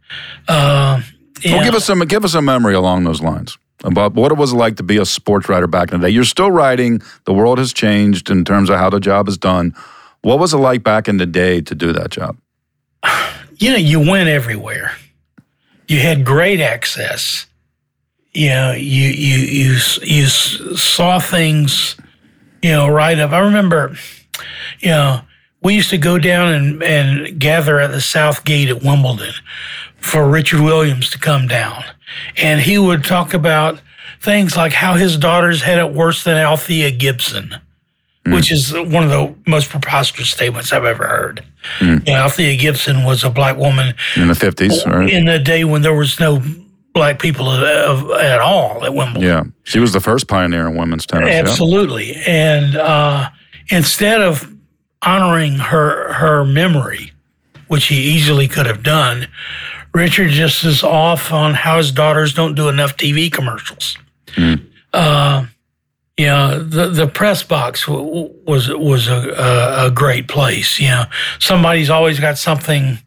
Uh, well, give us some, give us a memory along those lines about what it was like to be a sports writer back in the day. You're still writing. The world has changed in terms of how the job is done. What was it like back in the day to do that job? You know, you went everywhere. You had great access. You know, you you you you saw things, you know, right up. I remember, you know, we used to go down and, and gather at the South Gate at Wimbledon for Richard Williams to come down. And he would talk about things like how his daughters had it worse than Althea Gibson, mm. which is one of the most preposterous statements I've ever heard. Mm. You know, Althea Gibson was a black woman in the fifties, right? In a day when there was no black people at all at Wimbledon. Yeah, she was the first pioneer in women's tennis. Absolutely. Yeah. And uh, instead of honoring her her memory, which he easily could have done, Richard just is off on how his daughters don't do enough T V commercials. Mm. Uh, you know, the, the press box w- was was a, a, a great place. You know, somebody's always got something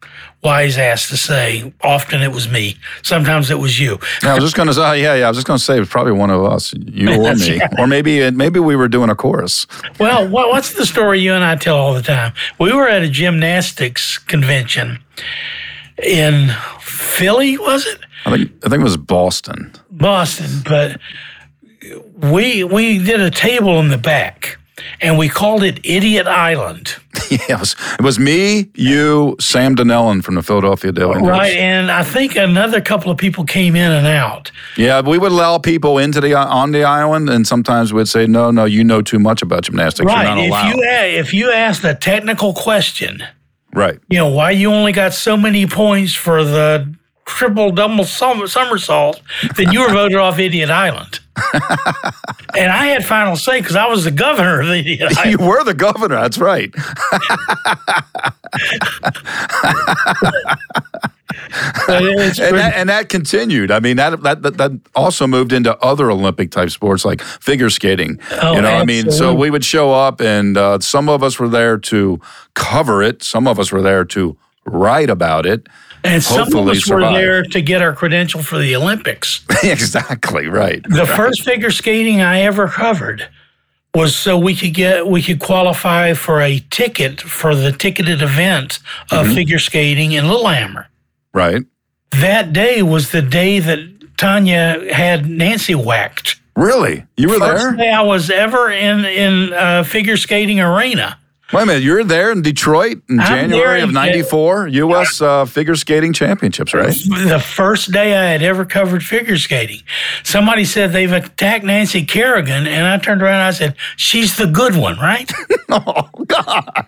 wise ass to say. Often it was me. Sometimes it was you. I was just going to say, yeah, yeah. I was just going to say it was probably one of us, you or me, yeah. Or maybe maybe we were doing a chorus. Well, what's the story you and I tell all the time? We were at a gymnastics convention in Philly, was it? I think I think it was Boston. Boston, but we we did a table in the back, and we called it Idiot Island. Yes, yeah, it, it was me, you, Sam Donnellan from the Philadelphia Daily News. Right, and I think another couple of people came in and out. Yeah, we would allow people into the on the island, and sometimes we'd say, "No, no, you know too much about gymnastics. Right. You're not allowed." Right, if you if you asked a technical question. Right. You know, why you only got so many points for the triple double somersault, then you were voted off Idiot Island. And I had final say because I was the governor of the Idiot Island. You were the governor, that's right. and, that, and that continued. I mean, that, that that also moved into other Olympic-type sports like figure skating. Oh, you know, absolutely. I mean, so we would show up, and uh, some of us were there to cover it. Some of us were there to write about it. And some of us survive. Were there to get our credential for the Olympics. Exactly, right. The right. first figure skating I ever covered was so we could get we could qualify for a ticket for the ticketed event of mm-hmm. figure skating in Lillehammer. Right. That day was the day that Tanya had Nancy whacked. Really? You were First there? First day I was ever in in a figure skating arena. Wait a minute, you were there in Detroit in I'm January of ninety-four, U S Uh, figure skating championships, right? The first day I had ever covered figure skating. Somebody said they've attacked Nancy Kerrigan, and I turned around and I said, she's the good one, right? Oh, God.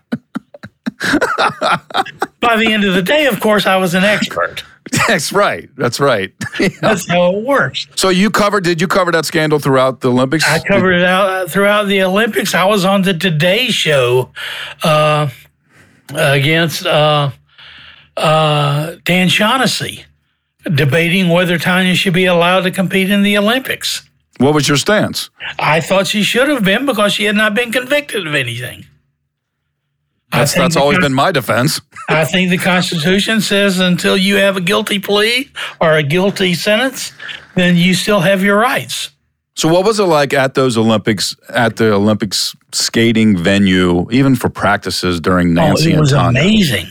By the end of the day, of course, I was an expert. That's right. That's right. Yeah. That's how it works. So you covered, did you cover that scandal throughout the Olympics? I covered did, it out throughout the Olympics. I was on the Today Show uh, against uh, uh, Dan Shaughnessy, debating whether Tanya should be allowed to compete in the Olympics. What was your stance? I thought she should have been because she had not been convicted of anything. That's, that's always been my defense. I think the Constitution says until you have a guilty plea or a guilty sentence, then you still have your rights. So what was it like at those Olympics, at the Olympics skating venue, even for practices during Nancy and Tanya? Oh, it was amazing.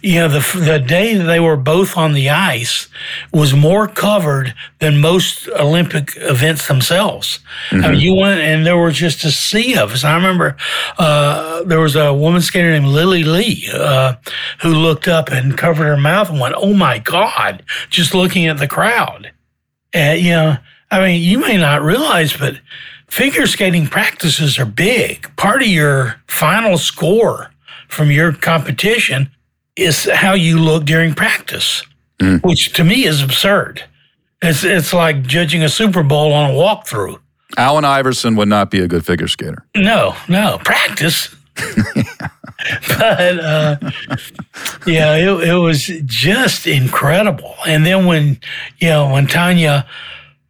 You know, the, the day that they were both on the ice was more covered than most Olympic events themselves. Mm-hmm. I mean, you went and there was just a sea of us. I remember uh, there was a woman skater named Lily Lee uh, who looked up and covered her mouth and went, oh, my God, just looking at the crowd. And, you know, I mean, you may not realize, but figure skating practices are big. Part of your final score from your competition is how you look during practice, mm. which to me is absurd. It's it's like judging a Super Bowl on a walkthrough. Allen Iverson would not be a good figure skater. No, no. Practice. But, uh, yeah, it, it was just incredible. And then when, you know, when Tanya...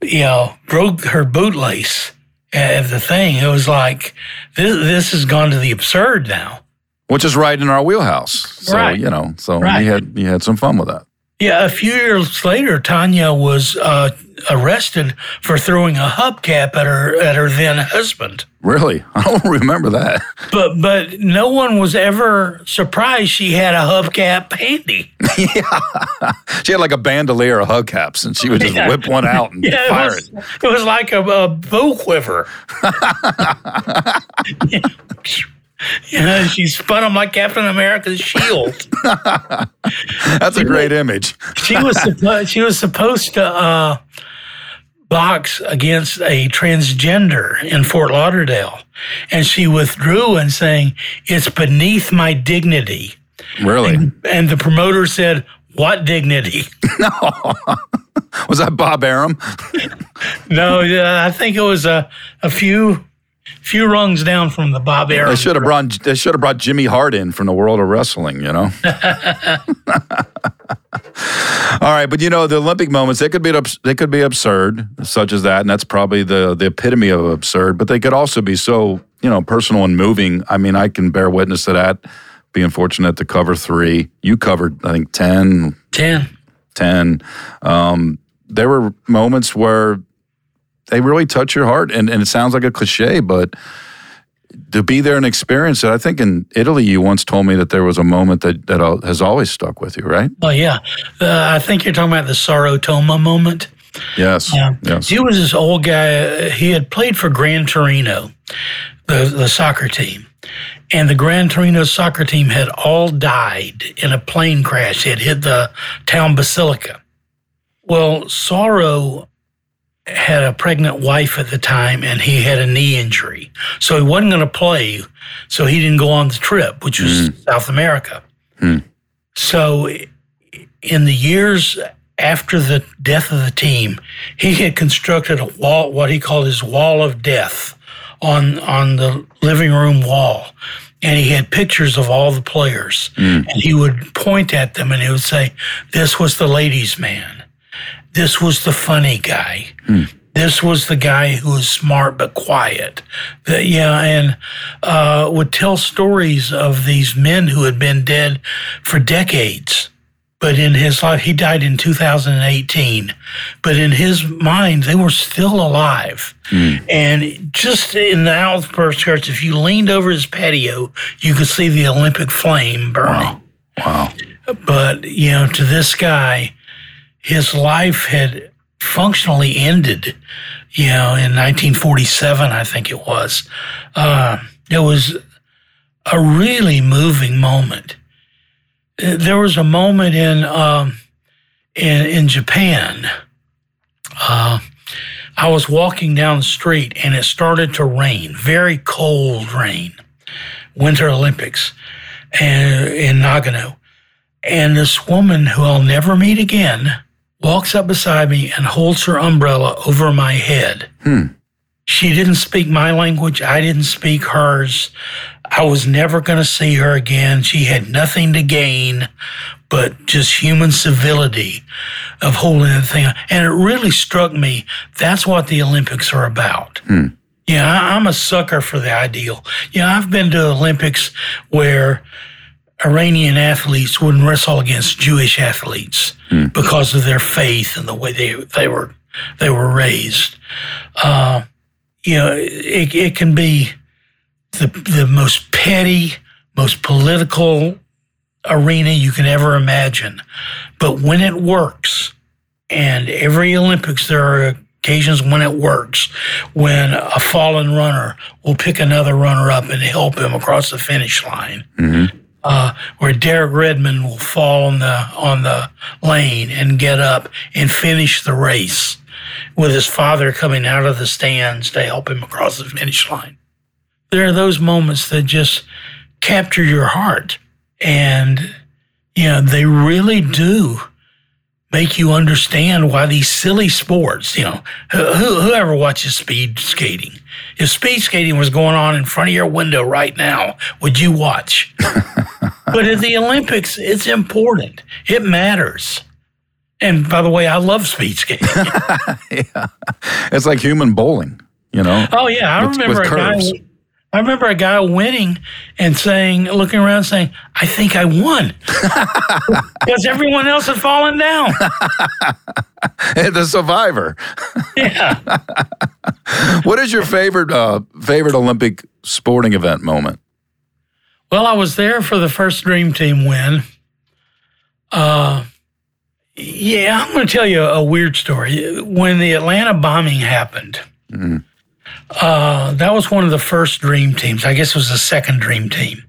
you know, broke her bootlace at the thing. It was like, this, this has gone to the absurd now. Which is right in our wheelhouse. So, right. you know, so right. you had you had some fun with that. Yeah, a few years later, Tanya was uh, arrested for throwing a hubcap at her at her then husband. Really? I don't remember that. But but no one was ever surprised she had a hubcap handy. Yeah. She had like a bandolier of hubcaps, and she would just yeah. whip one out and yeah, fire it. Was, it. It was like a, a bow quiver. Yeah. You know, she spun them like Captain America's shield. That's a great image. she was suppo- she was supposed to uh, box against a transgender in Fort Lauderdale, and she withdrew and saying, "It's beneath my dignity." Really? And, and the promoter said, "What dignity?" No. Was that Bob Arum? No, I think it was a a few. Few rungs down from the Bob Arum. They should have brought they should have brought Jimmy Hart in from the world of wrestling, you know. All right, but you know the Olympic moments they could be they could be absurd, such as that, and that's probably the the epitome of absurd. But they could also be so you know personal and moving. I mean, I can bear witness to that. Being fortunate to cover three, you covered I think ten. Ten. Ten. Um, there were moments where. They really touch your heart, and, and it sounds like a cliche, but to be there and experience it, I think in Italy you once told me that there was a moment that, that has always stuck with you, right? Well, yeah. Uh, I think you're talking about the Sarotoma moment. Yes. Uh, yes. He was this old guy. He had played for Gran Torino, the, the soccer team, and the Gran Torino soccer team had all died in a plane crash. It hit the town basilica. Well, Saro... had a pregnant wife at the time, and he had a knee injury. So he wasn't going to play, so he didn't go on the trip, which was mm. South America. Mm. So in the years after the death of the team, he had constructed a wall, what he called his wall of death, on on the living room wall. And he had pictures of all the players. Mm. And he would point at them, and he would say, this was the ladies' man. This was the funny guy. Hmm. This was the guy who was smart but quiet. The, yeah, and uh, would tell stories of these men who had been dead for decades. But in his life, he died in two thousand eighteen. But in his mind, they were still alive. Mm. And just in the outskirts, if you leaned over his patio, you could see the Olympic flame burning. Wow. wow. But, you know, to this guy... his life had functionally ended, you know, in nineteen forty-seven, I think it was. Uh, it was a really moving moment. There was a moment in um, in, in Japan. Uh, I was walking down the street, and it started to rain, very cold rain, Winter Olympics and, in Nagano. And this woman who I'll never meet again walks up beside me and holds her umbrella over my head. Hmm. She didn't speak my language. I didn't speak hers. I was never going to see her again. She had nothing to gain but just human civility of holding the thing. And it really struck me, that's what the Olympics are about. Hmm. Yeah, I, I'm a sucker for the ideal. Yeah, I've been to Olympics where Iranian athletes wouldn't wrestle against Jewish athletes hmm. because of their faith and the way they, they were they were raised. Uh, you know, it, it can be the the most petty, most political arena you can ever imagine. But when it works, and every Olympics there are occasions when it works, when a fallen runner will pick another runner up and help him across the finish line, mm-hmm. uh, where Derek Redmond will fall on the on the lane and get up and finish the race with his father coming out of the stands to help him across the finish line. There are those moments that just capture your heart. And, you know, they really do make you understand why these silly sports, you know, who, whoever watches speed skating, if speed skating was going on in front of your window right now, would you watch? But at the Olympics, it's important. It matters. And by the way, I love speed skating. Yeah. It's like human bowling, you know. Oh, yeah. I with, remember with a curves. guy. I remember a guy winning and saying, looking around saying, I think I won. Because everyone else had fallen down. The survivor. Yeah. What is your favorite uh, favorite Olympic sporting event moment? Well, I was there for the first Dream Team win. Uh, yeah, I'm going to tell you a weird story. When the Atlanta bombing happened, mm-hmm. Uh, that was one of the first Dream Teams. I guess it was the second Dream Team.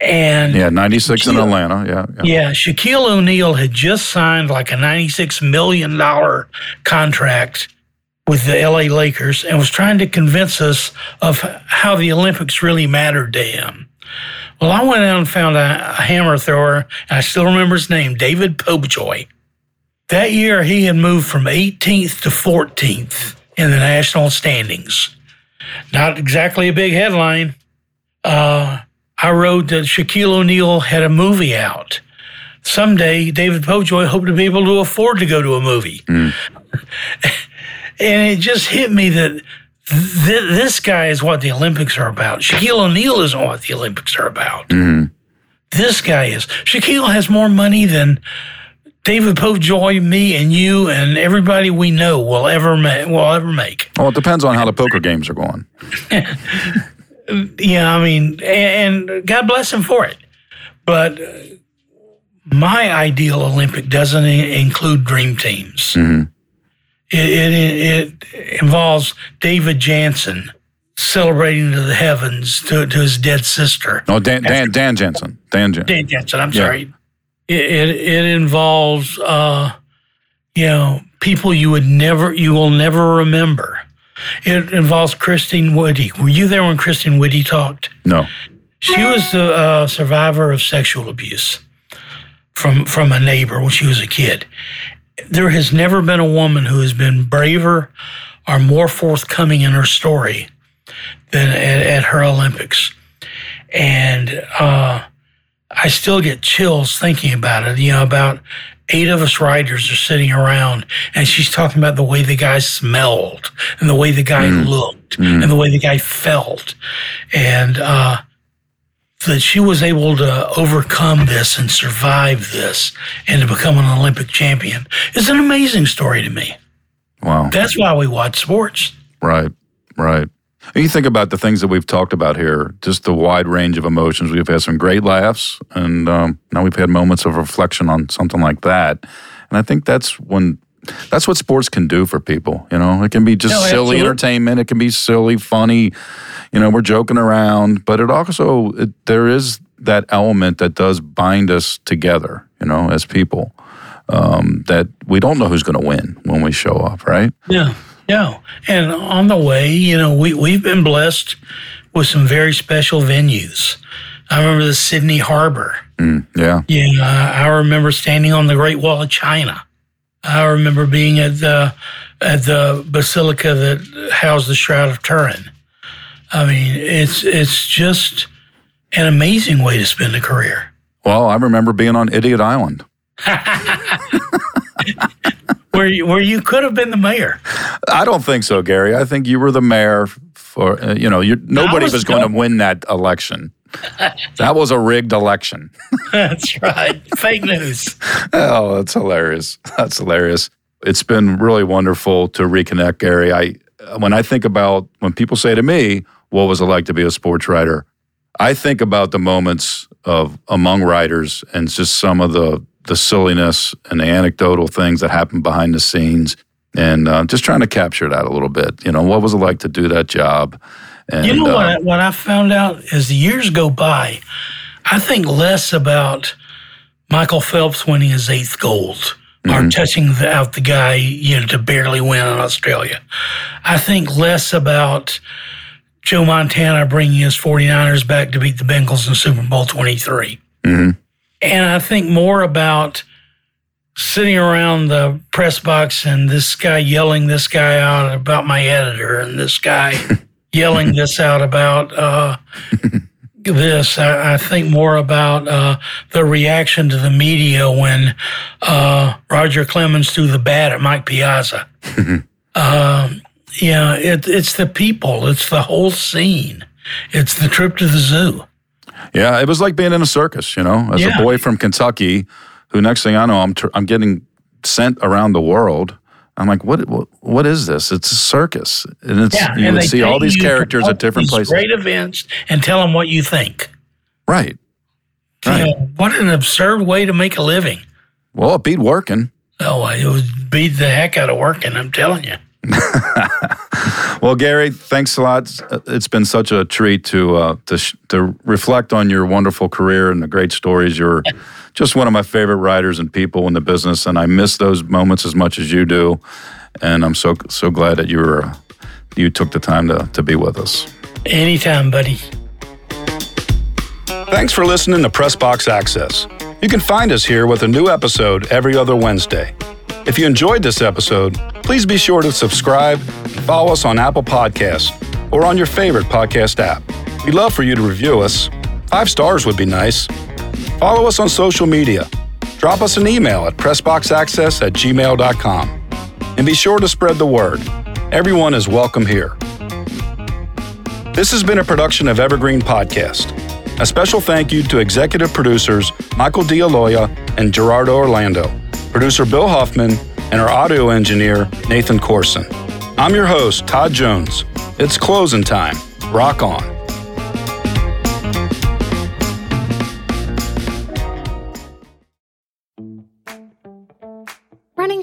And yeah, ninety-six Shaquille, in Atlanta. Yeah, yeah. Yeah. Shaquille O'Neal had just signed like a ninety-six million dollars contract with the L A Lakers and was trying to convince us of how the Olympics really mattered to him. Well, I went out and found a, a hammer thrower, and I still remember his name, David Popejoy. That year, he had moved from eighteenth to fourteenth. In the national standings. Not exactly a big headline. Uh, I wrote that Shaquille O'Neal had a movie out. Someday, David Popejoy hoped to be able to afford to go to a movie. Mm. And it just hit me that th- this guy is what the Olympics are about. Shaquille O'Neal isn't what the Olympics are about. Mm. This guy is. Shaquille has more money than David Popejoy, me, and you, and everybody we know will ever ma- will ever make. Well, it depends on how the poker games are going. Yeah, I mean, and God bless him for it. But my ideal Olympic doesn't include dream teams. Mm-hmm. It, it it involves David Jansen celebrating to the heavens to, to his dead sister. Oh, Dan Dan, Dan Jansen. Dan Jansen. Dan Jansen. I'm yeah. sorry. It, it it involves, uh, you know, people you would never, you will never remember. It involves Christine Whitty. Were you there when Christine Whitty talked? No. She was the uh, survivor of sexual abuse from from a neighbor when she was a kid. There has never been a woman who has been braver or more forthcoming in her story than at, at her Olympics. And uh I still get chills thinking about it. You know, about eight of us writers are sitting around, and she's talking about the way the guy smelled, and the way the guy mm. looked, mm. and the way the guy felt, and uh, that she was able to overcome this and survive this, and to become an Olympic champion. It's an amazing story to me. Wow, that's why we watch sports. Right, right. You think about the things that we've talked about here, just the wide range of emotions. We've had some great laughs, and um, now we've had moments of reflection on something like that. And I think that's when that's what sports can do for people. You know, it can be just no, silly absolutely. entertainment. It can be silly, funny. You know, we're joking around, but it also it, there is that element that does bind us together. You know, as people, um, that we don't know who's going to win when we show up, right? Yeah, yeah. And on the way, you know, we we've been blessed with some very special venues. I remember the Sydney Harbor. Mm, yeah. Yeah. I, I remember standing on the Great Wall of China. I remember being at the at the basilica that housed the Shroud of Turin. I mean, it's it's just an amazing way to spend a career. Well, I remember being on Idiot Island. Where you, where you could have been the mayor. I don't think so, Gary. I think you were the mayor for, uh, you know, you're, nobody was, was going to win that election. That was a rigged election. That's right. Fake news. Oh, that's hilarious. That's hilarious. It's been really wonderful to reconnect, Gary. I, when I think about, when people say to me, what was it like to be a sports writer? I think about the moments of among writers and just some of the, the silliness and the anecdotal things that happen behind the scenes, and uh, just trying to capture that a little bit. You know, what was it like to do that job? And, you know, uh, what, I, what I found out as the years go by, I think less about Michael Phelps winning his eighth gold mm-hmm. or touching out the guy, you know, to barely win in Australia. I think less about Joe Montana bringing his forty-niners back to beat the Bengals in Super Bowl twenty-three. Mm-hmm. And I think more about sitting around the press box and this guy yelling this guy out about my editor and this guy yelling this out about uh, this. I, I think more about uh, the reaction to the media when uh, Roger Clemens threw the bat at Mike Piazza. um, yeah, it, it's the people. It's the whole scene. It's the trip to the zoo. Yeah, it was like being in a circus, you know, as yeah. a boy from Kentucky who next thing I know, I'm ter- I'm getting sent around the world. I'm like, what what, what is this? It's a circus. And it's yeah, you and would see all these characters at different these places. Great events and tell them what you think. Right. right. You know, what an absurd way to make a living. Well, it beat working. Oh, it would beat the heck out of working, I'm telling you. Well, Gary, thanks a lot. It's been such a treat to uh, to, sh- to reflect on your wonderful career and the great stories. You're just one of my favorite writers and people in the business, and I miss those moments as much as you do. And I'm so so glad that you were uh, you took the time to to be with us. Anytime, buddy. Thanks for listening to Press Box Access. You can find us here with a new episode every other Wednesday. If you enjoyed this episode, please be sure to subscribe and follow us on Apple Podcasts or on your favorite podcast app. We'd love for you to review us. Five stars would be nice. Follow us on social media. Drop us an email at pressboxaccess at gmail dot com. And be sure to spread the word. Everyone is welcome here. This has been a production of Evergreen Podcast. A special thank you to executive producers Michael D'Aloia and Gerardo Orlando, producer Bill Hoffman, and our audio engineer, Nathan Corson. I'm your host, Todd Jones. It's closing time. Rock on. Running